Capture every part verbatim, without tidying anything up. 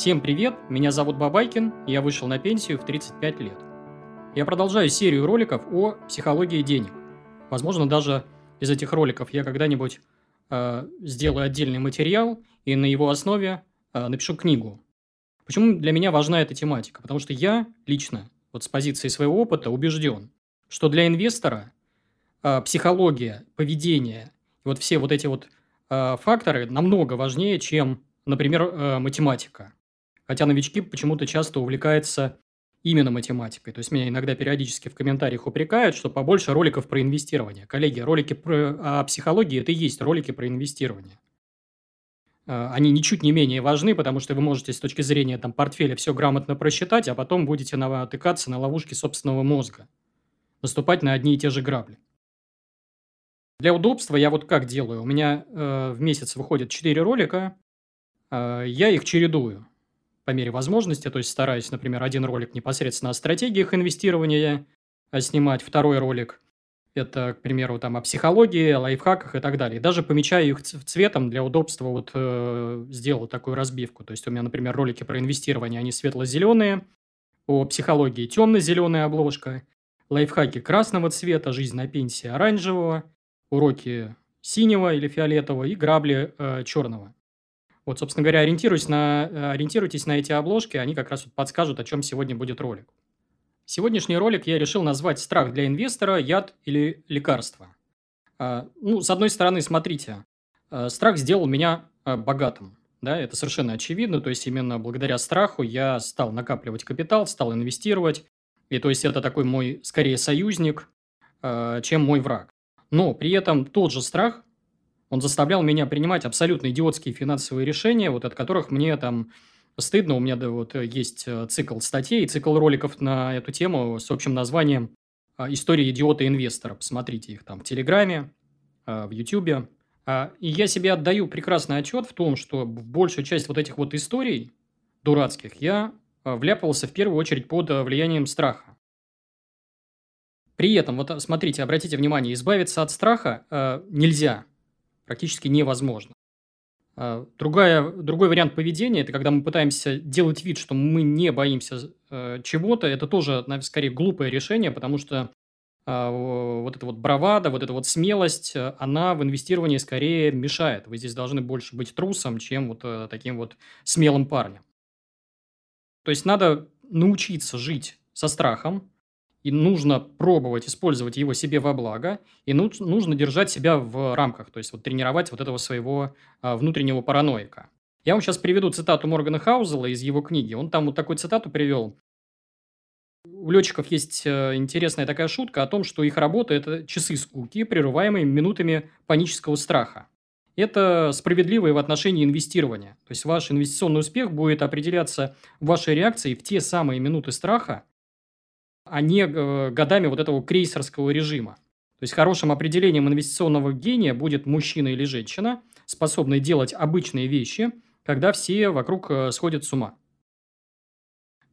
Всем привет, меня зовут Бабайкин, и я вышел на пенсию в тридцать пять лет. Я продолжаю серию роликов о психологии денег. Возможно, даже из этих роликов я когда-нибудь э, сделаю отдельный материал и на его основе э, напишу книгу. Почему для меня важна эта тематика? Потому что я лично, вот с позиции своего опыта, убежден, что для инвестора э, психология, поведение, вот все вот эти вот э, факторы намного важнее, чем, например, э, математика. Хотя новички почему-то часто увлекаются именно математикой. То есть меня иногда периодически в комментариях упрекают, что побольше роликов про инвестирование. Коллеги, ролики про... о психологии – это и есть ролики про инвестирование. Они ничуть не менее важны, потому что вы можете с точки зрения там, портфеля все грамотно просчитать, а потом будете натыкаться на ловушки собственного мозга, наступать на одни и те же грабли. Для удобства я вот как делаю. У меня э, в месяц выходят четыре ролика, э, я их чередую. По мере возможности, то есть стараюсь, например, один ролик непосредственно о стратегиях инвестирования снимать, второй ролик это, к примеру, там о психологии, о лайфхаках и так далее. И даже помечаю их цветом для удобства, вот э, сделал такую разбивку. То есть у меня, например, ролики про инвестирование, они светло-зеленые, о психологии темно-зеленая обложка, лайфхаки красного цвета, жизнь на пенсии оранжевого, уроки синего или фиолетового и грабли э, черного. Вот, собственно говоря, ориентируйтесь на, ориентируйтесь на эти обложки, они как раз подскажут, о чем сегодня будет ролик. Сегодняшний ролик я решил назвать «Страх для инвестора, яд или лекарство?». Ну, с одной стороны, смотрите, страх сделал меня богатым, да, это совершенно очевидно, то есть именно благодаря страху я стал накапливать капитал, стал инвестировать, и то есть это такой мой, скорее, союзник, чем мой враг. Но при этом тот же страх... Он заставлял меня принимать абсолютно идиотские финансовые решения, вот от которых мне там стыдно. У меня да, вот, есть цикл статей, цикл роликов на эту тему с общим названием «История идиота-инвестора». Посмотрите их там в Телеграме, в Ютубе. И я себе отдаю прекрасный отчет в том, что большую часть вот этих вот историй дурацких я вляпывался в первую очередь под влиянием страха. При этом, вот смотрите, обратите внимание, избавиться от страха нельзя. Практически невозможно. Другая, другой вариант поведения – это когда мы пытаемся делать вид, что мы не боимся чего-то. Это тоже, скорее, глупое решение, потому что вот эта вот бравада, вот эта вот смелость, она в инвестировании скорее мешает. Вы здесь должны больше быть трусом, чем вот таким вот смелым парнем. То есть надо научиться жить со страхом, и нужно пробовать использовать его себе во благо, и нужно держать себя в рамках, то есть вот тренировать вот этого своего внутреннего параноика. Я вам сейчас приведу цитату Моргана Хаузела из его книги. Он там вот такую цитату привел. У летчиков есть интересная такая шутка о том, что их работа – это часы скуки, прерываемые минутами панического страха. Это справедливо и в отношении инвестирования. То есть ваш инвестиционный успех будет определяться вашей реакцией в те самые минуты страха, а не годами вот этого крейсерского режима. То есть хорошим определением инвестиционного гения будет мужчина или женщина, способный делать обычные вещи, когда все вокруг сходят с ума.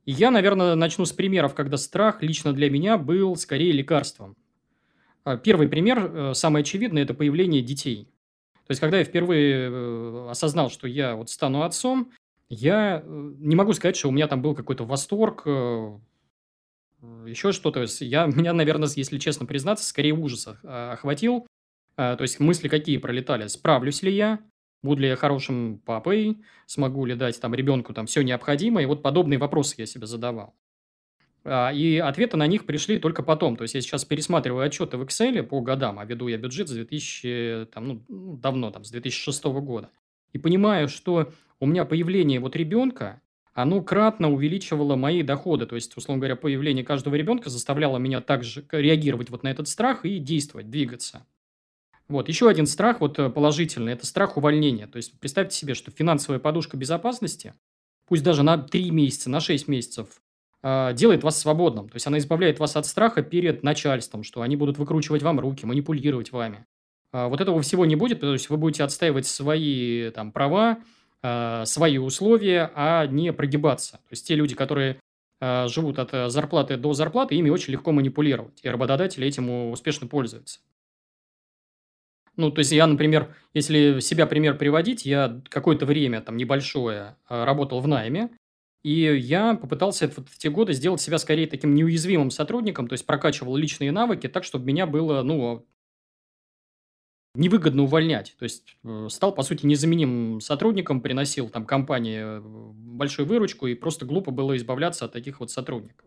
И я, наверное, начну с примеров, когда страх лично для меня был скорее лекарством. Первый пример, самый очевидный, это появление детей. То есть когда я впервые осознал, что я вот стану отцом, я не могу сказать, что у меня там был какой-то восторг, еще что-то. Я, меня, наверное, если честно признаться, скорее ужас охватил. То есть мысли какие пролетали. Справлюсь ли я? Буду ли я хорошим папой? Смогу ли дать там, ребенку там, все необходимое? И вот подобные вопросы я себе задавал. И ответы на них пришли только потом. То есть я сейчас пересматриваю отчеты в Excel по годам, а веду я бюджет с двухтысячного, там, ну, давно, там, с две тысячи шестого года. И понимаю, что у меня появление вот ребенка, оно кратно увеличивало мои доходы. То есть, условно говоря, появление каждого ребенка заставляло меня также реагировать вот на этот страх и действовать, двигаться. Вот. Еще один страх вот, положительный – это страх увольнения. То есть, представьте себе, что финансовая подушка безопасности, пусть даже на три месяца, на шесть месяцев, делает вас свободным. То есть, она избавляет вас от страха перед начальством, что они будут выкручивать вам руки, манипулировать вами. Вот этого всего не будет, то есть, вы будете отстаивать свои там, права, свои условия, а не прогибаться. То есть те люди, которые э, живут от зарплаты до зарплаты, ими очень легко манипулировать, и работодатели этим успешно пользуются. Ну, то есть, я, например, если себя пример приводить, я какое-то время, там, небольшое, работал в найме, и я попытался в те годы сделать себя скорее таким неуязвимым сотрудником, то есть, прокачивал личные навыки так, чтобы меня было, ну, невыгодно увольнять. То есть, стал, по сути, незаменимым сотрудником, приносил, там, компании большую выручку, и просто глупо было избавляться от таких вот сотрудников.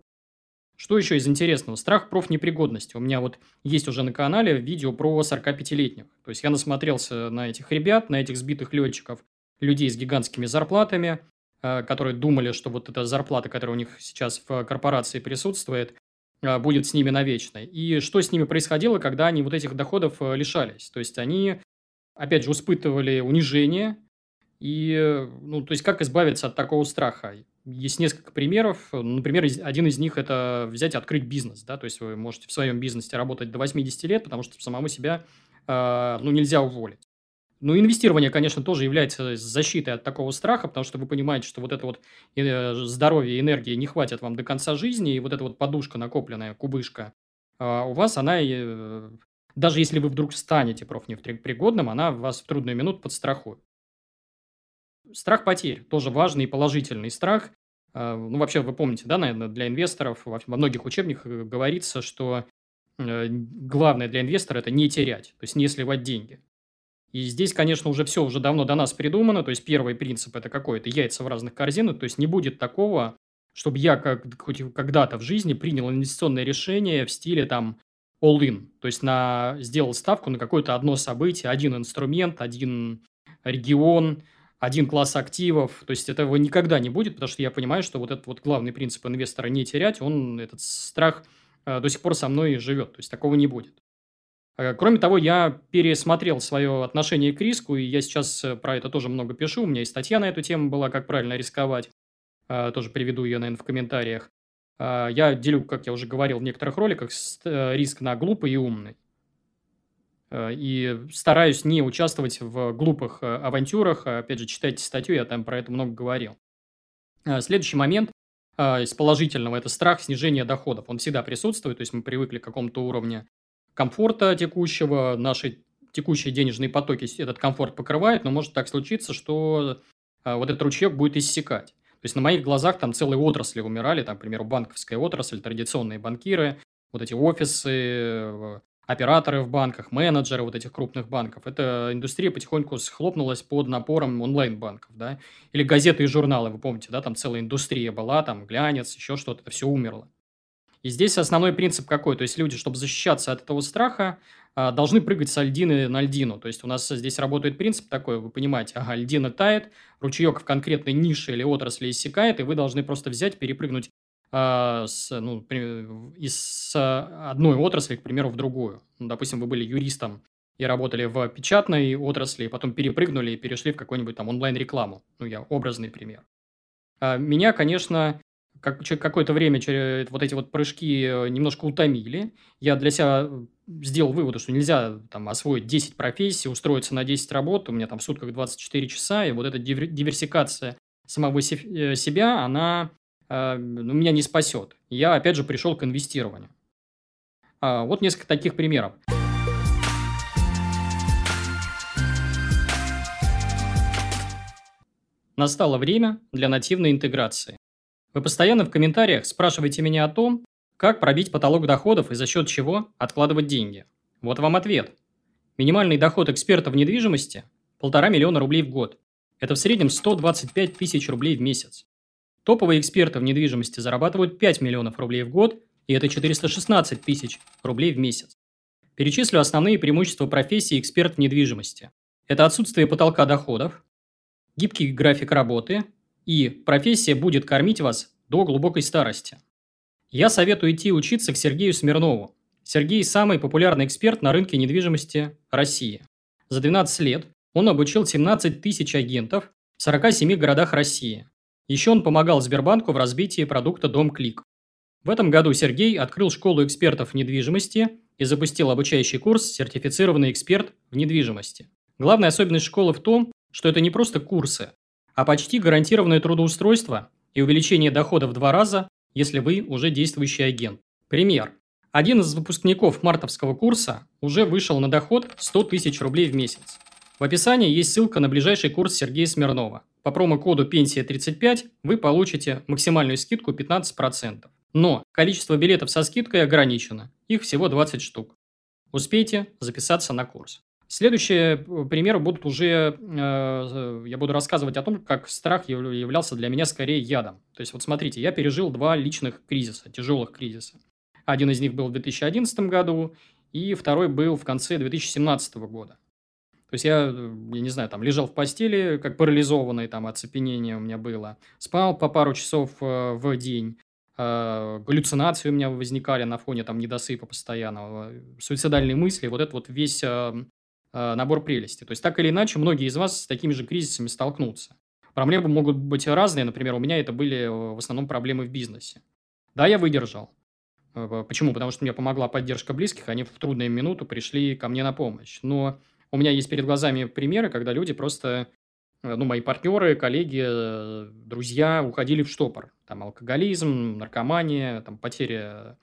Что еще из интересного? Страх профнепригодности. У меня вот есть уже на канале видео про сорокапятилетних. То есть, я насмотрелся на этих ребят, на этих сбитых летчиков, людей с гигантскими зарплатами, которые думали, что вот эта зарплата, которая у них сейчас в корпорации присутствует, будет с ними навечно. И что с ними происходило, когда они вот этих доходов лишались? То есть, они, опять же, испытывали унижение. И, ну, то есть, как избавиться от такого страха? Есть несколько примеров. Например, один из них – это взять и открыть бизнес. Да? То есть, вы можете в своем бизнесе работать до восьмидесяти лет, потому что самому себя э, ну, нельзя уволить. Ну, инвестирование, конечно, тоже является защитой от такого страха, потому что вы понимаете, что вот это вот здоровье и энергии не хватит вам до конца жизни, и вот эта вот подушка накопленная, кубышка, э, у вас она… Э, даже если вы вдруг станете профнепригодным, она вас в трудную минуту подстрахует. Страх потерь тоже важный и положительный страх. Ну, вообще, вы помните, да, наверное, для инвесторов во многих учебниках говорится, что главное для инвестора – это не терять, то есть не сливать деньги. И здесь, конечно, уже все уже давно до нас придумано. То есть, первый принцип – это какое-то яйца в разных корзинах. То есть, не будет такого, чтобы я как, хоть когда-то в жизни принял инвестиционное решение в стиле там all-in. То есть, на, сделал ставку на какое-то одно событие, один инструмент, один регион, один класс активов, то есть этого никогда не будет, потому что я понимаю, что вот этот вот главный принцип инвестора не терять, он, этот страх э, до сих пор со мной живет, то есть такого не будет. Э, кроме того, я пересмотрел свое отношение к риску, и я сейчас про это тоже много пишу, у меня и статья на эту тему была, как правильно рисковать, э, тоже приведу ее, наверное, в комментариях. Э, я делю, как я уже говорил в некоторых роликах, с, э, риск на глупый и умный. И стараюсь не участвовать в глупых авантюрах. Опять же, читайте статью, я там про это много говорил. Следующий момент из положительного – это страх снижения доходов. Он всегда присутствует, то есть мы привыкли к какому-то уровню комфорта текущего. Наши текущие денежные потоки этот комфорт покрывают, но может так случиться, что вот этот ручеек будет иссякать. То есть на моих глазах там целые отрасли умирали, там, к примеру, банковская отрасль, традиционные банкиры, вот эти офисы, операторы в банках, менеджеры вот этих крупных банков. Эта индустрия потихоньку схлопнулась под напором онлайн-банков, да. Или газеты и журналы, вы помните, да, там целая индустрия была, там глянец, еще что-то, это все умерло. И здесь основной принцип какой? То есть, люди, чтобы защищаться от этого страха, должны прыгать со льдины на льдину. То есть, у нас здесь работает принцип такой, вы понимаете, ага, льдина тает, ручеек в конкретной нише или отрасли иссякает, и вы должны просто взять, перепрыгнуть С, ну, из одной отрасли, к примеру, в другую. Ну, допустим, вы были юристом и работали в печатной отрасли, потом перепрыгнули и перешли в какую-нибудь там онлайн-рекламу. Ну, я образный пример. Меня, конечно, как, какое-то время вот эти вот прыжки немножко утомили. Я для себя сделал выводы, что нельзя там освоить десять профессий, устроиться на десять работ. У меня там в сутках двадцать четыре часа, и вот эта диверсификация самого себя, она меня не спасет. Я, опять же, пришел к инвестированию. Вот несколько таких примеров. Настало время для нативной интеграции. Вы постоянно в комментариях спрашиваете меня о том, как пробить потолок доходов и за счет чего откладывать деньги. Вот вам ответ. Минимальный доход эксперта в недвижимости – полтора миллиона рублей в год. Это в среднем сто двадцать пять тысяч рублей в месяц. Топовые эксперты в недвижимости зарабатывают пять миллионов рублей в год, и это четыреста шестнадцать тысяч рублей в месяц. Перечислю основные преимущества профессии эксперт в недвижимости. Это отсутствие потолка доходов, гибкий график работы, и профессия будет кормить вас до глубокой старости. Я советую идти учиться к Сергею Смирнову. Сергей – самый популярный эксперт на рынке недвижимости России. За двенадцать лет он обучил семнадцать тысяч агентов в сорока семи городах России. Еще он помогал Сбербанку в развитии продукта «Дом-Клик». В этом году Сергей открыл школу экспертов в недвижимости и запустил обучающий курс «Сертифицированный эксперт в недвижимости». Главная особенность школы в том, что это не просто курсы, а почти гарантированное трудоустройство и увеличение дохода в два раза, если вы уже действующий агент. Пример. Один из выпускников мартовского курса уже вышел на доход сто тысяч рублей в месяц. В описании есть ссылка на ближайший курс Сергея Смирнова. По промокоду «Пенсия тридцать пять» вы получите максимальную скидку пятнадцать процентов. Но количество билетов со скидкой ограничено, их всего двадцать штук. Успейте записаться на курс. Следующие примеры будут уже, э, я буду рассказывать о том, как страх являлся для меня скорее ядом. То есть вот смотрите, я пережил два личных кризиса, тяжелых кризиса. Один из них был в две тысячи одиннадцатом году, и второй был в конце две тысячи семнадцатого года. То есть я, я не знаю, там лежал в постели, как парализованный, там оцепенение у меня было, спал по пару часов э, в день. Галлюцинации у меня возникали на фоне там недосыпа постоянного, суицидальные мысли, вот это вот весь э, э, набор прелести. То есть, так или иначе, многие из вас с такими же кризисами столкнутся. Проблемы могут быть разные, например, у меня это были в основном проблемы в бизнесе. Да, я выдержал. Почему? Потому что мне помогла поддержка близких, они в трудную минуту пришли ко мне на помощь. Но у меня есть перед глазами примеры, когда люди просто... Ну, мои партнеры, коллеги, друзья уходили в штопор. Там алкоголизм, наркомания, там потеря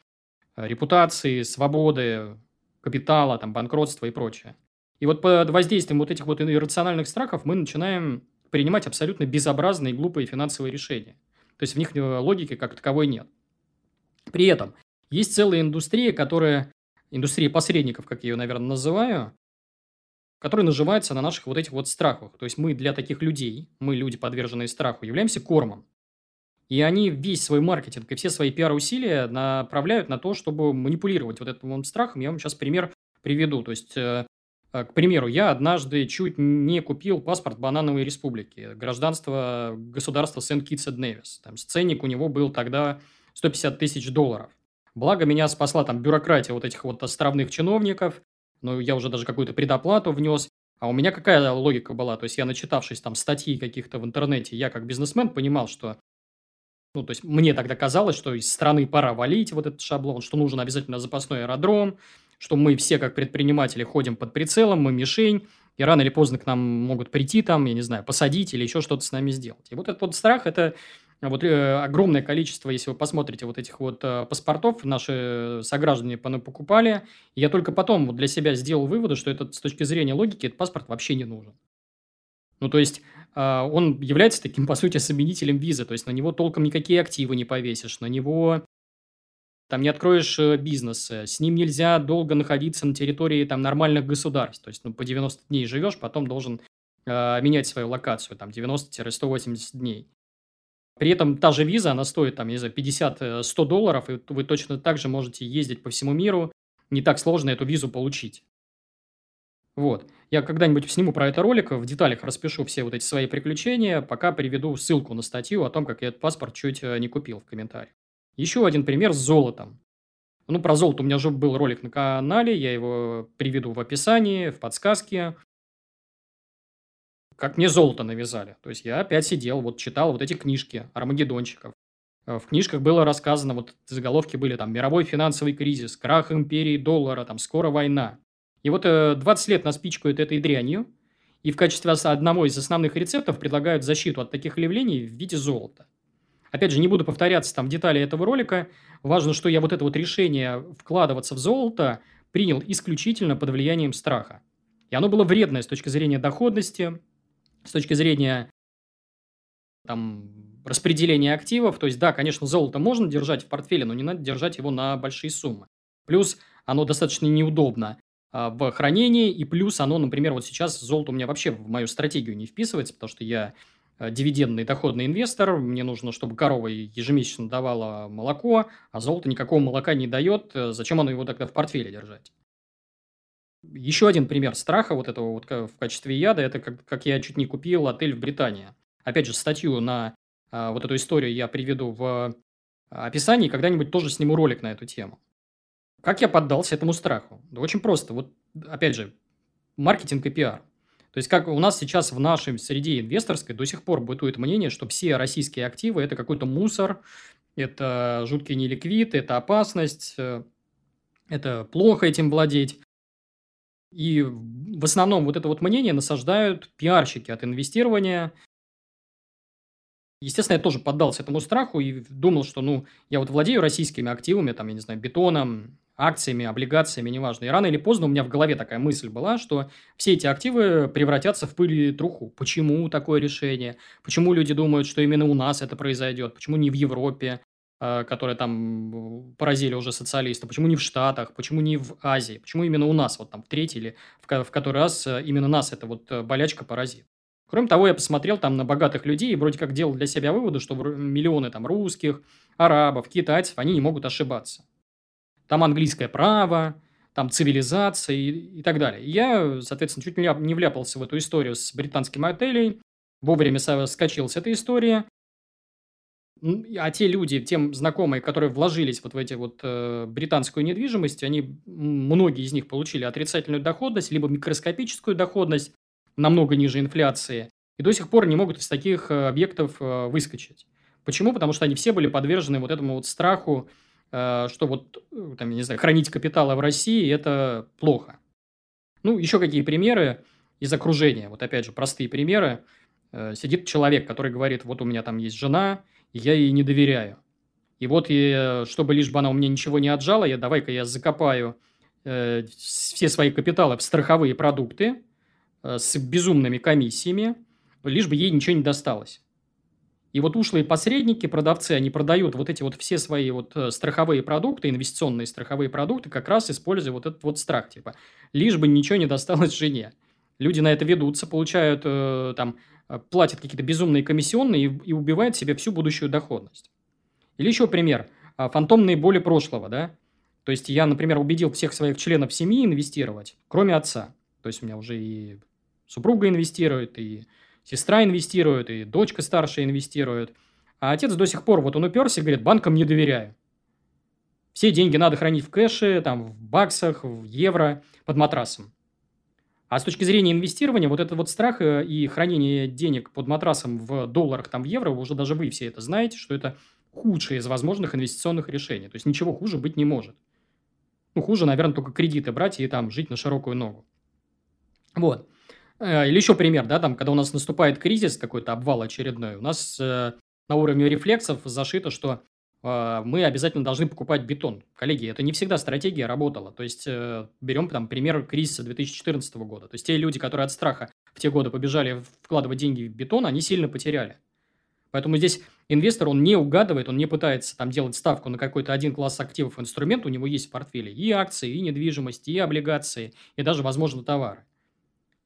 репутации, свободы, капитала, там банкротство и прочее. И вот под воздействием вот этих вот иррациональных страхов мы начинаем принимать абсолютно безобразные и глупые финансовые решения. То есть в них логики как таковой нет. При этом есть целая индустрия, которая... Индустрия посредников, как я ее, наверное, называю, который наживается на наших вот этих вот страхах. То есть мы для таких людей, мы люди, подверженные страху, являемся кормом. И они весь свой маркетинг и все свои пиар-усилия направляют на то, чтобы манипулировать вот этим страхом. Я вам сейчас пример приведу. То есть, к примеру, я однажды чуть не купил паспорт Банановой Республики, гражданство государства Сент-Китс и Невис. Там ценник у него был тогда сто пятьдесят тысяч долларов. Благо меня спасла там бюрократия вот этих вот островных чиновников. Ну, я уже даже какую-то предоплату внес. А у меня какая логика была? То есть, я, начитавшись там статьи каких-то в интернете, я как бизнесмен понимал, что... Ну, то есть, мне тогда казалось, что из страны пора валить вот этот шаблон, что нужен обязательно запасной аэродром, что мы все, как предприниматели, ходим под прицелом, мы мишень, и рано или поздно к нам могут прийти там, я не знаю, посадить или еще что-то с нами сделать. И вот этот вот страх – это вот огромное количество, если вы посмотрите, вот этих вот паспортов наши сограждане понапокупали. И я только потом для себя сделал выводы, что этот, с точки зрения логики этот паспорт вообще не нужен. Ну, то есть, он является таким, по сути, заменителем визы. То есть, на него толком никакие активы не повесишь, на него... Там не откроешь бизнеса, с ним нельзя долго находиться на территории там, нормальных государств. То есть, ну, по девяносто дней живешь, потом должен э, менять свою локацию, там, девяносто - сто восемьдесят дней. При этом та же виза, она стоит, там, не знаю, пятьдесят - сто долларов, и вы точно так же можете ездить по всему миру, не так сложно эту визу получить. Вот. Я когда-нибудь сниму про это ролик, в деталях распишу все вот эти свои приключения, пока приведу ссылку на статью о том, как я этот паспорт чуть не купил в комментариях. Еще один пример с золотом. Ну, про золото у меня уже был ролик на канале, я его приведу в описании, в подсказке. Как мне золото навязали. То есть, я опять сидел, вот читал вот эти книжки «Армагеддонщиков». В книжках было рассказано, вот заголовки были там «Мировой финансовый кризис», «Крах империи доллара», там «Скоро война». И вот двадцать лет нас пичкают этой дрянью, и в качестве одного из основных рецептов предлагают защиту от таких явлений в виде золота. Опять же, не буду повторяться там в детали этого ролика. Важно, что я вот это вот решение вкладываться в золото принял исключительно под влиянием страха. И оно было вредное с точки зрения доходности, с точки зрения там, распределения активов. То есть, да, конечно, золото можно держать в портфеле, но не надо держать его на большие суммы. Плюс оно достаточно неудобно в хранении, и плюс оно, например, вот сейчас золото у меня вообще в мою стратегию не вписывается, потому что я... дивидендный доходный инвестор, мне нужно, чтобы корова ежемесячно давала молоко, а золото никакого молока не дает, зачем оно его тогда в портфеле держать? Еще один пример страха вот этого вот в качестве яда, это как, как я чуть не купил отель в Британии. Опять же, статью на а, вот эту историю я приведу в описании, когда-нибудь тоже сниму ролик на эту тему. Как я поддался этому страху? Да очень просто, вот опять же, маркетинг и пиар. То есть, как у нас сейчас в нашей среде инвесторской до сих пор бытует мнение, что все российские активы – это какой-то мусор, это жуткий неликвид, это опасность, это плохо этим владеть. И в основном вот это вот мнение насаждают пиарщики от инвестирования. Естественно, я тоже поддался этому страху и думал, что ну, я вот владею российскими активами, там, я не знаю, бетоном, акциями, облигациями, неважно. И рано или поздно у меня в голове такая мысль была, что все эти активы превратятся в пыль и труху. Почему такое решение? Почему люди думают, что именно у нас это произойдет? Почему не в Европе, которые там поразили уже социалисты? Почему не в Штатах? Почему не в Азии? Почему именно у нас, вот там в третий или в, в который раз именно нас эта вот болячка поразит? Кроме того, я посмотрел там на богатых людей и вроде как делал для себя выводы, что миллионы там русских, арабов, китайцев, они не могут ошибаться. Там английское право, там цивилизация и, и так далее. И я, соответственно, чуть не вляпался в эту историю с британским отелем, вовремя соскочил с этой истории. А те люди, тем знакомые, которые вложились вот в эти вот э, британскую недвижимость, они, многие из них получили отрицательную доходность, либо микроскопическую доходность, намного ниже инфляции, и до сих пор не могут из таких объектов выскочить. Почему? Потому что они все были подвержены вот этому вот страху, что вот, там, не знаю, хранить капиталы в России – это плохо. Ну, еще какие примеры из окружения. Вот опять же, простые примеры. Сидит человек, который говорит, вот у меня там есть жена, и я ей не доверяю. И вот, и, чтобы лишь бы она у меня ничего не отжала, я давай-ка я закопаю э, все свои капиталы в страховые продукты, с безумными комиссиями, лишь бы ей ничего не досталось. И вот ушлые посредники, продавцы, они продают вот эти вот все свои вот страховые продукты, инвестиционные страховые продукты, как раз используя вот этот вот страх, типа, лишь бы ничего не досталось жене. Люди на это ведутся, получают, там, платят какие-то безумные комиссионные и убивают себе всю будущую доходность. Или еще пример. Фантомные боли прошлого, да? То есть, я, например, убедил всех своих членов семьи инвестировать, кроме отца. То есть, у меня уже и супруга инвестирует, и сестра инвестирует, и дочка старшая инвестирует. А отец до сих пор, вот он уперся и говорит, банкам не доверяю. Все деньги надо хранить в кэше, там, в баксах, в евро, под матрасом. А с точки зрения инвестирования, вот этот вот страх и хранение денег под матрасом в долларах, там, в евро, уже даже вы все это знаете, что это худшее из возможных инвестиционных решений. То есть, ничего хуже быть не может. Ну, хуже, наверное, только кредиты брать и там жить на широкую ногу. Вот. Или еще пример, да, там, когда у нас наступает кризис, какой-то обвал очередной, у нас э, на уровне рефлексов зашито, что э, мы обязательно должны покупать бетон. Коллеги, это не всегда стратегия работала. То есть, э, берем там пример кризиса две тысячи четырнадцатого года. То есть, те люди, которые от страха в те годы побежали вкладывать деньги в бетон, они сильно потеряли. Поэтому здесь инвестор, он не угадывает, он не пытается там делать ставку на какой-то один класс активов, инструмент, у него есть в портфеле и акции, и недвижимость, и облигации, и даже, возможно, товары.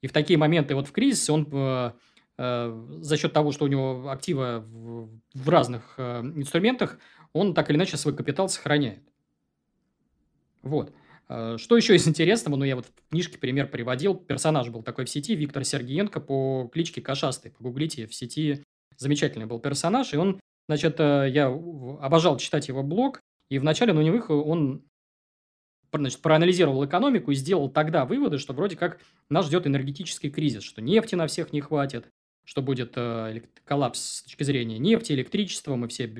И в такие моменты вот в кризисе он э, э, за счет того, что у него активы в, в разных э, инструментах, он так или иначе свой капитал сохраняет. Вот. Э, что еще из интересного, ну я вот в книжке пример приводил, персонаж был такой в сети, Виктор Сергиенко по кличке Кошастый, погуглите, в сети замечательный был персонаж, и он, значит, э, я обожал читать его блог, и в начале на него он... Значит, проанализировал экономику и сделал тогда выводы, что вроде как нас ждет энергетический кризис, что нефти на всех не хватит, что будет э, коллапс с точки зрения нефти, электричества, мы все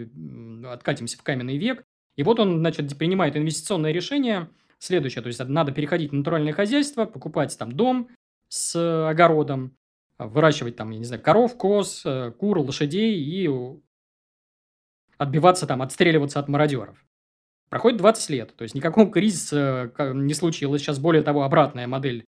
откатимся в каменный век. И вот он, значит, принимает инвестиционное решение следующее, то есть надо переходить на натуральное хозяйство, покупать там дом с огородом, выращивать там, я не знаю, коров, коз, кур, лошадей и отбиваться там, отстреливаться от мародеров. Проходит двадцать лет, то есть никакого кризиса не случилось. Сейчас, более того, обратная модель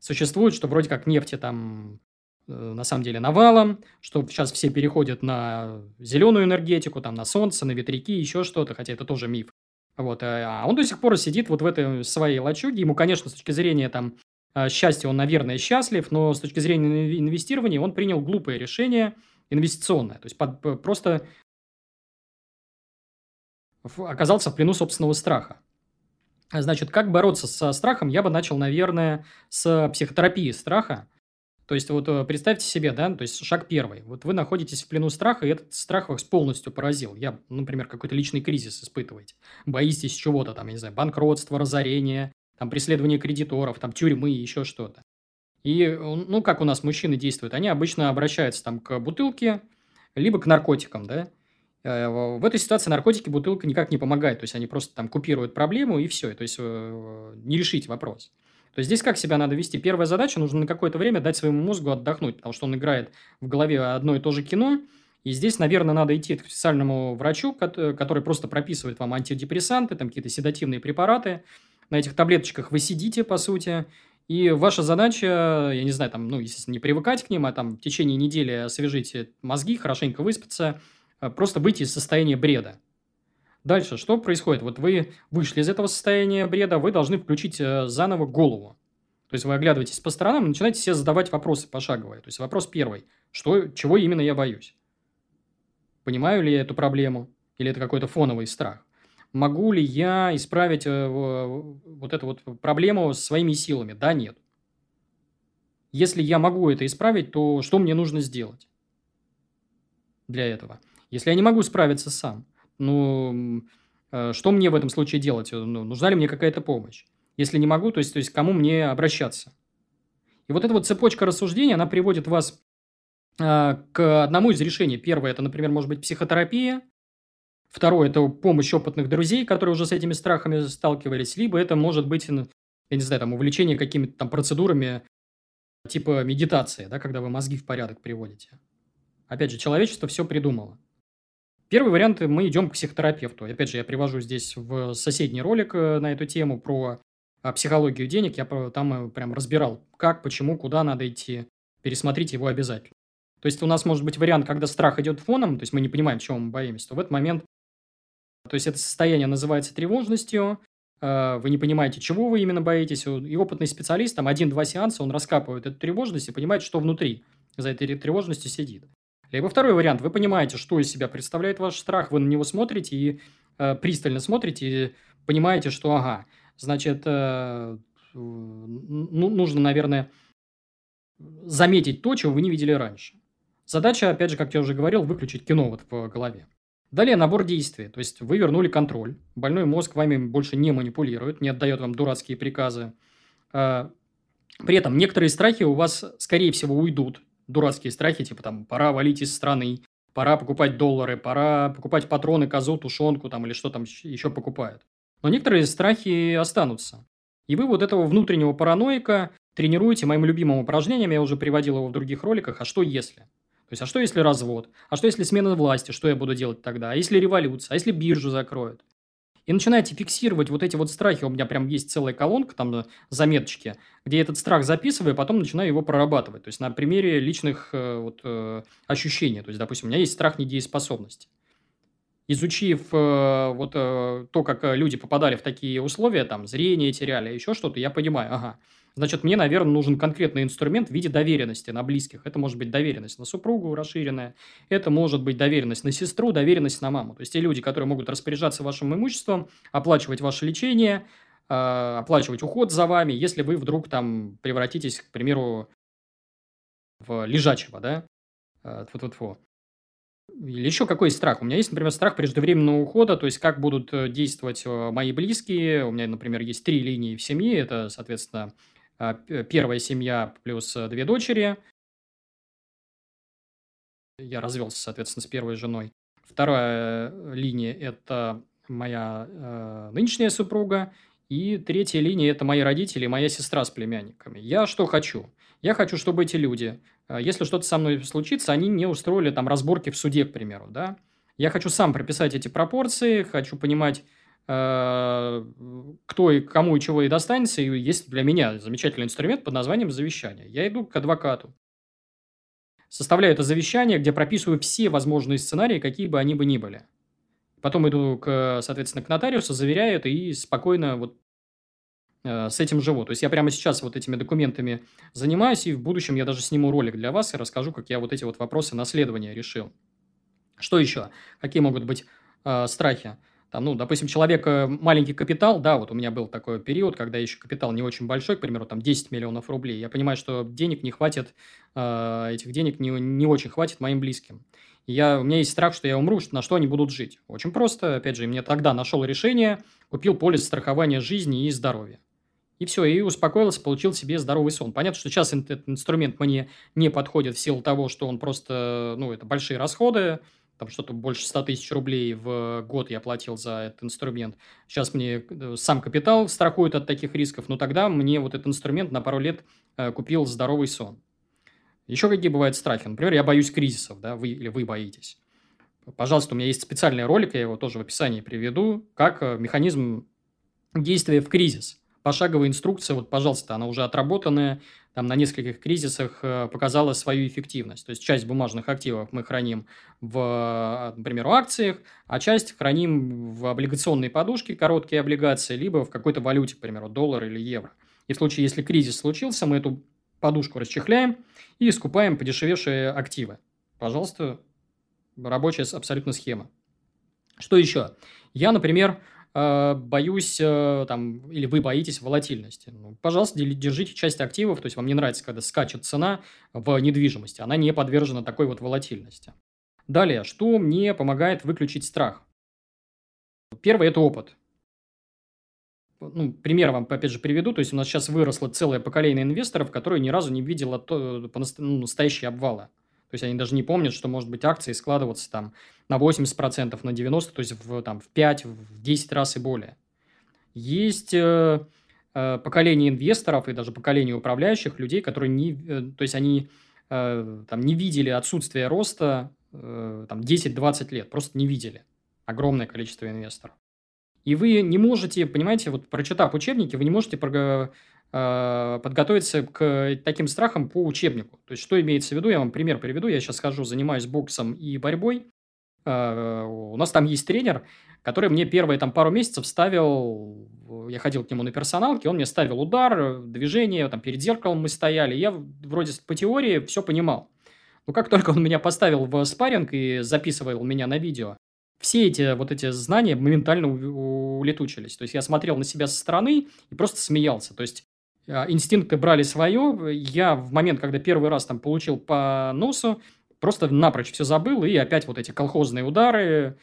существует, что вроде как нефти там на самом деле навалом, что сейчас все переходят на зеленую энергетику, там на солнце, на ветряки, еще что-то, хотя это тоже миф. Вот. А он до сих пор сидит вот в этой своей лачуге. Ему, конечно, с точки зрения там, счастья он, наверное, счастлив, но с точки зрения инвестирования он принял глупое решение инвестиционное, то есть под, просто... оказался в плену собственного страха. Значит, как бороться со страхом? Я бы начал, наверное, с психотерапии страха. То есть, вот представьте себе, да, то есть, шаг первый. Вот вы находитесь в плену страха, и этот страх вас полностью поразил. Я, например, какой-то личный кризис испытываете. Боитесь чего-то, там, я не знаю, банкротства, разорения, там, преследования кредиторов, там, тюрьмы, еще что-то. И, ну, как у нас мужчины действуют? Они обычно обращаются, там, к бутылке, либо к наркотикам, да. В этой ситуации наркотики, бутылка никак не помогает. То есть, они просто там купируют проблему и все. То есть, не решить вопрос. То есть, здесь как себя надо вести? Первая задача – нужно на какое-то время дать своему мозгу отдохнуть, потому что он играет в голове одно и то же кино, И здесь, наверное, надо идти к специальному врачу, который просто прописывает вам антидепрессанты, там какие-то седативные препараты. На этих таблеточках вы сидите, по сути, и ваша задача, я не знаю, там, ну, естественно, не привыкать к ним, а там в течение недели освежите мозги, хорошенько выспаться, просто выйти из состояния бреда. Дальше что происходит? Вот вы вышли из этого состояния бреда, вы должны включить заново голову. То есть вы оглядываетесь по сторонам и начинаете себе задавать вопросы пошаговые. То есть вопрос первый. Что, чего именно я боюсь? Понимаю ли я эту проблему? Или это какой-то фоновый страх? Могу ли я исправить вот эту вот проблему своими силами? Да, нет. Если я могу это исправить, то что мне нужно сделать для этого? Если я не могу справиться сам, ну, что мне в этом случае делать? Ну, нужна ли мне какая-то помощь? Если не могу, то есть, то есть к кому мне обращаться? И вот эта вот цепочка рассуждений, она приводит вас к одному из решений. Первое – это, например, может быть, психотерапия. Второе – это помощь опытных друзей, которые уже с этими страхами сталкивались. Либо это может быть, я не знаю, там, увлечение какими-то там процедурами типа медитации, да, когда вы мозги в порядок приводите. Опять же, человечество все придумало. Первый вариант – мы идем к психотерапевту. Опять же, я привожу здесь в соседний ролик на эту тему про психологию денег. Я там прям разбирал, как, почему, куда надо идти. Пересмотрите его обязательно. То есть у нас может быть вариант, когда страх идет фоном, то есть мы не понимаем, чего мы боимся, то в этот момент, то есть это состояние называется тревожностью, вы не понимаете, чего вы именно боитесь, и опытный специалист, там один-два сеанса, он раскапывает эту тревожность и понимает, что внутри за этой тревожностью сидит. Либо второй вариант, вы понимаете, что из себя представляет ваш страх, вы на него смотрите и э, пристально смотрите и понимаете, что ага, значит, э, ну, нужно, наверное, заметить то, чего вы не видели раньше. Задача, опять же, как я уже говорил, выключить кино вот в голове. Далее набор действий. То есть вы вернули контроль. Больной мозг вами больше не манипулирует, не отдает вам дурацкие приказы. При этом некоторые страхи у вас, скорее всего, уйдут. Дурацкие страхи, типа там «пора валить из страны», «пора покупать доллары», «пора покупать патроны, козу, тушенку» там, или что там еще покупают. Но некоторые страхи останутся. И вы вот этого внутреннего параноика тренируете моим любимым упражнением. Я уже приводил его в других роликах. А что если? То есть, а что если развод? А что если смена власти? Что я буду делать тогда? А если революция? А если биржу закроют? И начинаете фиксировать вот эти вот страхи. У меня прям есть целая колонка, там заметочки, где я этот страх записываю, и потом начинаю его прорабатывать. То есть, на примере личных вот, ощущений. То есть, допустим, у меня есть страх недееспособности. Изучив вот то, как люди попадали в такие условия, там, зрение теряли, еще что-то, я понимаю, ага. Значит, мне, наверное, нужен конкретный инструмент в виде доверенности на близких. Это может быть доверенность на супругу расширенная, это может быть доверенность на сестру, доверенность на маму. То есть, те люди, которые могут распоряжаться вашим имуществом, оплачивать ваше лечение, оплачивать уход за вами, если вы вдруг там превратитесь, к примеру, в лежачего, да? Тьфу-тьфу-тьфу. Или еще какой страх? У меня есть, например, страх преждевременного ухода, то есть, как будут действовать мои близкие. У меня, например, есть три линии в семье, это, соответственно, первая семья плюс две дочери. Я развелся, соответственно, с первой женой. Вторая линия – это моя э, нынешняя супруга. И третья линия – это мои родители, моя сестра с племянниками. Я что хочу? Я хочу, чтобы эти люди, если что-то со мной случится, они не устроили там разборки в суде, к примеру. Да? Я хочу сам прописать эти пропорции, хочу понимать, кто и кому и чего и достанется, и есть для меня замечательный инструмент под названием завещание. Я иду к адвокату, составляю это завещание, где прописываю все возможные сценарии, какие бы они бы ни были. Потом иду, к, соответственно, к нотариусу, заверяю это и спокойно вот с этим живу. То есть, я прямо сейчас вот этими документами занимаюсь, и в будущем я даже сниму ролик для вас и расскажу, как я вот эти вот вопросы наследования решил. Что еще? Какие могут быть э, страхи? Там, ну, допустим, человек маленький капитал, да, вот у меня был такой период, когда еще капитал не очень большой, к примеру, там десять миллионов рублей. Я понимаю, что денег не хватит, э, этих денег не, не очень хватит моим близким. Я, у меня есть страх, что я умру, что, на что они будут жить. Очень просто, опять же, мне тогда нашел решение, купил полис страхования жизни и здоровья. И все, и успокоился, получил себе здоровый сон. Понятно, что сейчас этот инструмент мне не подходит в силу того, что он просто, ну, это большие расходы. Там что-то больше сто тысяч рублей в год я платил за этот инструмент. Сейчас мне сам капитал страхует от таких рисков, но тогда мне вот этот инструмент на пару лет купил здоровый сон. Еще какие бывают страхи? Например, я боюсь кризисов, да, вы или вы боитесь. Пожалуйста, у меня есть специальный ролик, я его тоже в описании приведу, как механизм действия в кризис. Пошаговая инструкция, вот, пожалуйста, она уже отработанная, там на нескольких кризисах показала свою эффективность. То есть, часть бумажных активов мы храним, в, например, в акциях, а часть храним в облигационной подушке, короткие облигации, либо в какой-то валюте, к примеру, доллар или евро. И в случае, если кризис случился, мы эту подушку расчехляем и скупаем подешевевшие активы. Пожалуйста, рабочая абсолютно схема. Что еще? Я, например... боюсь, там, или вы боитесь волатильности. Ну, пожалуйста, держите часть активов, то есть вам не нравится, когда скачет цена в недвижимости, она не подвержена такой вот волатильности. Далее, что мне помогает выключить страх? Первое – это опыт. Ну, пример вам, опять же, приведу. То есть у нас сейчас выросло целое поколение инвесторов, которые ни разу не видели настоящие обвалы. То есть, они даже не помнят, что, может быть, акции складываться там на восемьдесят процентов, на девяносто процентов, то есть, в, там, в пять, в десять раз и более. Есть э, э, поколение инвесторов и даже поколение управляющих людей, которые не, э, то есть, они, э, там, не видели отсутствие роста э, там, десять-двадцать лет, просто не видели огромное количество инвесторов. И вы не можете, понимаете, вот прочитав учебники, вы не можете про... подготовиться к таким страхам по учебнику. То есть, что имеется в виду? Я вам пример приведу. Я сейчас хожу, занимаюсь боксом и борьбой. У нас там есть тренер, который мне первые там, пару месяцев ставил... Я ходил к нему на персоналке, он мне ставил удар, движение, там, перед зеркалом мы стояли. Я вроде по теории все понимал. Но как только он меня поставил в спарринг и записывал меня на видео, все эти, вот эти знания моментально улетучились. То есть, я смотрел на себя со стороны и просто смеялся. То есть, инстинкты брали свое. Я в момент, когда первый раз там получил по носу, просто напрочь все забыл. И опять вот эти колхозные удары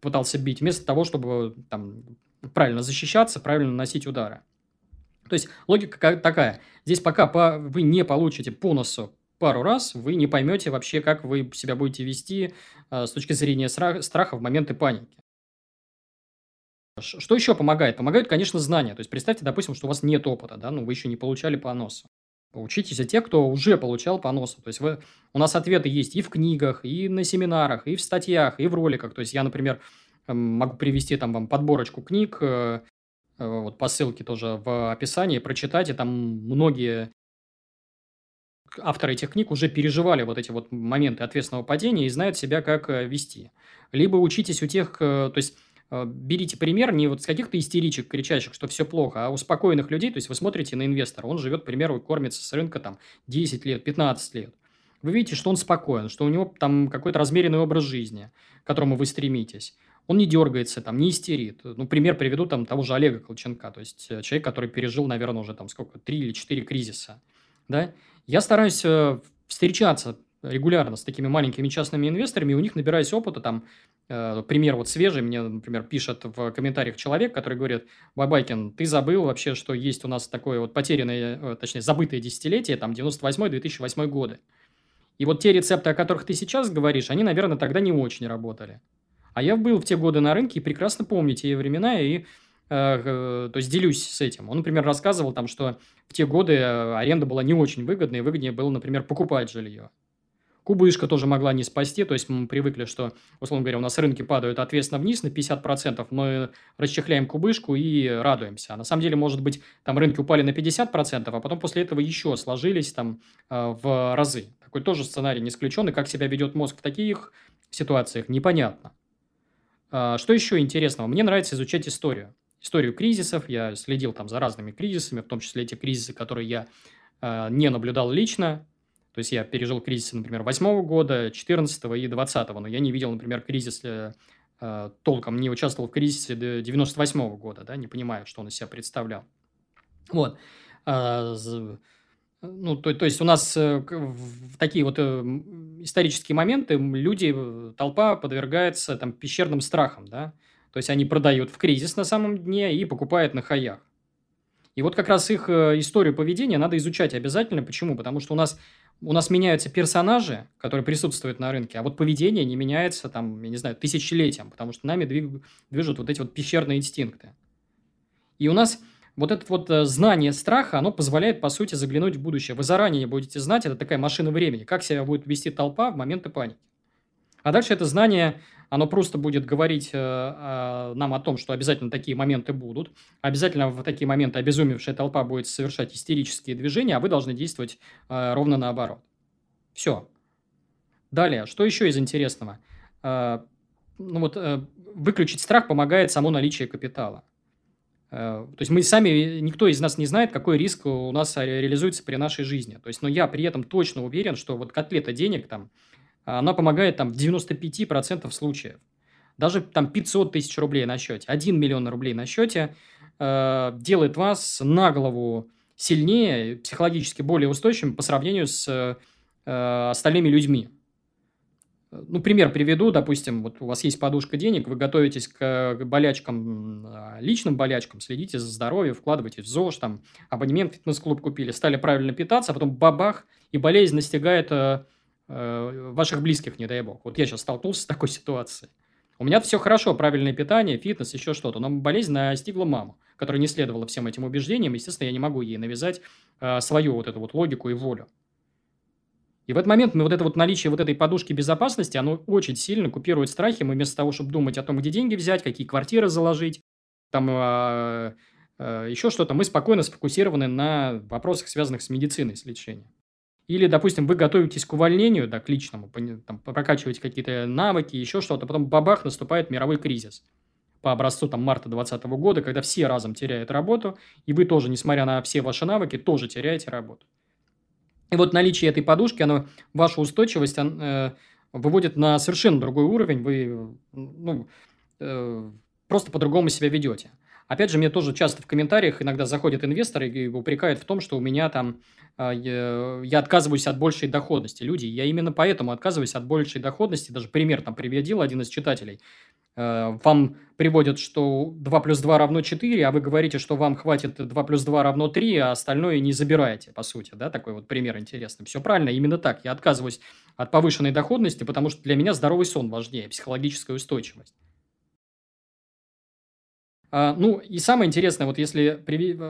пытался бить, вместо того, чтобы там, правильно защищаться, правильно наносить удары. То есть, логика такая. Здесь пока по... вы не получите по носу пару раз, вы не поймете вообще, как вы себя будете вести с точки зрения страха в моменты паники. Что еще помогает? Помогают, конечно, знания. То есть, представьте, допустим, что у вас нет опыта, да, ну, вы еще не получали по носу. Учитесь от тех, кто уже получал по носу. То есть, вы... у нас ответы есть и в книгах, и на семинарах, и в статьях, и в роликах. То есть, я, например, могу привести там вам подборочку книг, вот по ссылке тоже в описании, прочитать, и там многие авторы этих книг уже переживали вот эти вот моменты ответственного падения и знают себя, как вести. Либо учитесь у тех, то есть, берите пример не вот с каких-то истеричек, кричащих, что все плохо, а у спокойных людей. То есть, вы смотрите на инвестора. Он живет, к примеру, кормится с рынка там, десять лет, пятнадцать лет. Вы видите, что он спокоен, что у него там какой-то размеренный образ жизни, к которому вы стремитесь. Он не дергается, там, не истерит. Ну, пример приведу там, того же Олега Колченка. То есть, человек, который пережил, наверное, уже там сколько, три или четыре кризиса. Да? Я стараюсь встречаться регулярно с такими маленькими частными инвесторами, и у них набираюсь опыта, там, э, пример вот свежий, мне, например, пишет в комментариях человек, который говорит: Бабайкин, ты забыл вообще, что есть у нас такое вот потерянное, точнее, забытое десятилетие, там, девяносто восьмой - две тысячи восьмой годы. И вот те рецепты, о которых ты сейчас говоришь, они, наверное, тогда не очень работали. А я был в те годы на рынке и прекрасно помню те времена, и то есть, делюсь с этим. Он, например, рассказывал, там, что в те годы аренда была не очень выгодной, и выгоднее было, например, покупать жилье. Кубышка тоже могла не спасти, то есть, мы привыкли, что, условно говоря, у нас рынки падают ответственно вниз на пятьдесят процентов, мы расчехляем кубышку и радуемся. А на самом деле, может быть, там рынки упали на пятьдесят процентов, а потом после этого еще сложились там в разы. Такой тоже сценарий не исключен, и как себя ведет мозг в таких ситуациях, непонятно. Что еще интересного? Мне нравится изучать историю. Историю кризисов, я следил там за разными кризисами, в том числе эти кризисы, которые я э, не наблюдал лично. То есть, я пережил кризисы, например, две тысячи восьмого года, две тысячи четырнадцатого и две тысячи двадцатого, но я не видел, например, кризис, э, толком не участвовал в кризисе девяносто восьмого года, да, не понимаю, что он из себя представлял. Вот. Ну, то, то есть, у нас в такие вот исторические моменты люди, толпа подвергается там, пещерным страхам, да. То есть, они продают в кризис на самом дне и покупают на хаях. И вот как раз их историю поведения надо изучать обязательно. Почему? Потому что у нас, у нас меняются персонажи, которые присутствуют на рынке, а вот поведение не меняется, там, я не знаю, тысячелетиям, потому что нами движут вот эти вот пещерные инстинкты. И у нас Вот это вот знание страха, оно позволяет, по сути, заглянуть в будущее. Вы заранее будете знать, это такая машина времени, как себя будет вести толпа в моменты паники. А дальше это знание, оно просто будет говорить нам о том, что обязательно такие моменты будут. Обязательно в такие моменты обезумевшая толпа будет совершать истерические движения, а вы должны действовать ровно наоборот. Все. Далее, что еще из интересного? Ну вот, выключить страх помогает само наличие капитала. То есть мы сами, никто из нас не знает, какой риск у нас реализуется при нашей жизни. То есть, но я при этом точно уверен, что вот котлета денег там, она помогает там в девяноста пяти процентах случаев. Даже там пятьсот тысяч рублей на счете, один миллион рублей на счете э, делает вас на голову сильнее, психологически более устойчивым по сравнению с э, остальными людьми. Ну, пример приведу, допустим, вот у вас есть подушка денег, вы готовитесь к болячкам, личным болячкам, следите за здоровьем, вкладываетесь в ЗОЖ, там, абонемент в фитнес-клуб купили, стали правильно питаться, а потом бабах, и болезнь настигает э, э, ваших близких, не дай бог. Вот я сейчас столкнулся с такой ситуацией. У меня все хорошо, правильное питание, фитнес, еще что-то, но болезнь настигла маму, которая не следовала всем этим убеждениям, естественно, я не могу ей навязать э, свою вот эту вот логику и волю. И в этот момент мы вот это вот наличие вот этой подушки безопасности, оно очень сильно купирует страхи. Мы вместо того, чтобы думать о том, где деньги взять, какие квартиры заложить, там э, э, еще что-то, мы спокойно сфокусированы на вопросах, связанных с медициной, с лечением. Или, допустим, вы готовитесь к увольнению, да, к личному, там, прокачиваете какие-то навыки, еще что-то, потом бабах, наступает мировой кризис. По образцу там, марта двадцатого года, когда все разом теряют работу, и вы тоже, несмотря на все ваши навыки, тоже теряете работу. И вот наличие этой подушки, оно, вашу устойчивость он, э, выводит на совершенно другой уровень. Вы ну, э, просто по-другому себя ведете. Опять же, мне тоже часто в комментариях иногда заходят инвесторы и упрекают в том, что у меня там э, я отказываюсь от большей доходности. Люди, я именно поэтому отказываюсь от большей доходности. Даже пример там приводил один из читателей. Э, вам приводят, что два плюс два равно четыре, а вы говорите, что вам хватит два плюс два равно три, а остальное не забираете, по сути. Да? Такой вот пример интересный. Все правильно, именно так. Я отказываюсь от повышенной доходности, потому что для меня здоровый сон важнее, психологическая устойчивость. Ну, и самое интересное, вот если,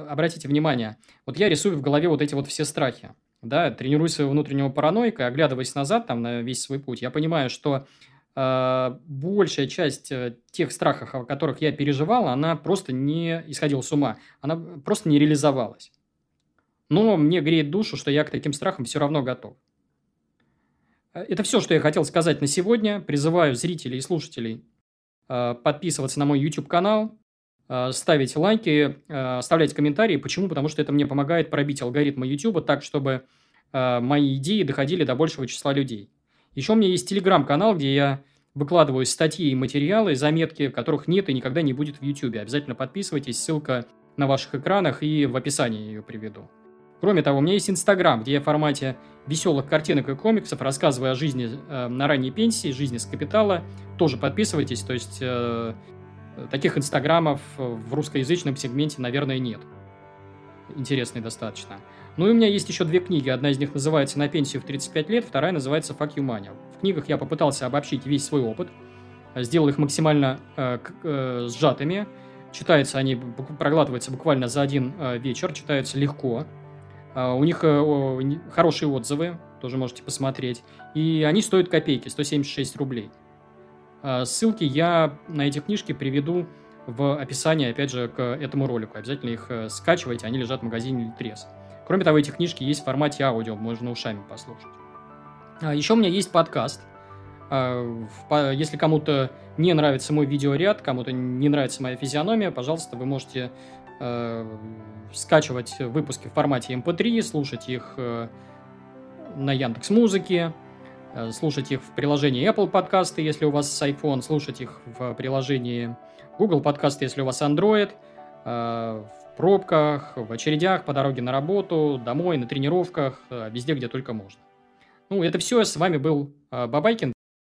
обратите внимание, вот я рисую в голове вот эти вот все страхи, да, тренирую своего внутреннего параноика, оглядываясь назад там на весь свой путь, я понимаю, что э, большая часть тех страхов, о которых я переживал, она просто не исходила с ума, она просто не реализовалась. Но мне греет душу, что я к таким страхам все равно готов. Это все, что я хотел сказать на сегодня. Призываю зрителей и слушателей э, подписываться на мой YouTube-канал, ставить лайки, оставлять комментарии. Почему? Потому что это мне помогает пробить алгоритмы YouTube так, чтобы мои идеи доходили до большего числа людей. Еще у меня есть телеграм-канал, где я выкладываю статьи и материалы, заметки, которых нет и никогда не будет в YouTube. Обязательно подписывайтесь, ссылка на ваших экранах и в описании я ее приведу. Кроме того, у меня есть Инстаграм, где я в формате веселых картинок и комиксов рассказываю о жизни на ранней пенсии, жизни с капитала. Тоже подписывайтесь, то есть... Таких инстаграмов в русскоязычном сегменте, наверное, нет. Интересный достаточно. Ну и у меня есть еще две книги. Одна из них называется «На пенсию в тридцать пять лет», вторая называется «Fuck you money». В книгах я попытался обобщить весь свой опыт, сделал их максимально э, э, сжатыми. Читаются они, проглатываются буквально за один э, вечер, читаются легко. Э, у них э, э, хорошие отзывы, тоже можете посмотреть. И они стоят копейки, сто семьдесят шесть рублей. Ссылки я на эти книжки приведу в описании, опять же, к этому ролику. Обязательно их скачивайте, они лежат в магазине Литрес. Кроме того, эти книжки есть в формате аудио, можно ушами послушать. Еще у меня есть подкаст. Если кому-то не нравится мой видеоряд, кому-то не нравится моя физиономия, пожалуйста, вы можете скачивать выпуски в формате эм пэ три, слушать их на Яндекс.Музыке, слушать их в приложении Apple подкасты, если у вас iPhone, слушать их в приложении Google подкасты, если у вас Android, в пробках, в очередях, по дороге на работу, домой, на тренировках, везде, где только можно. Ну, это все. С вами был Бабайкин.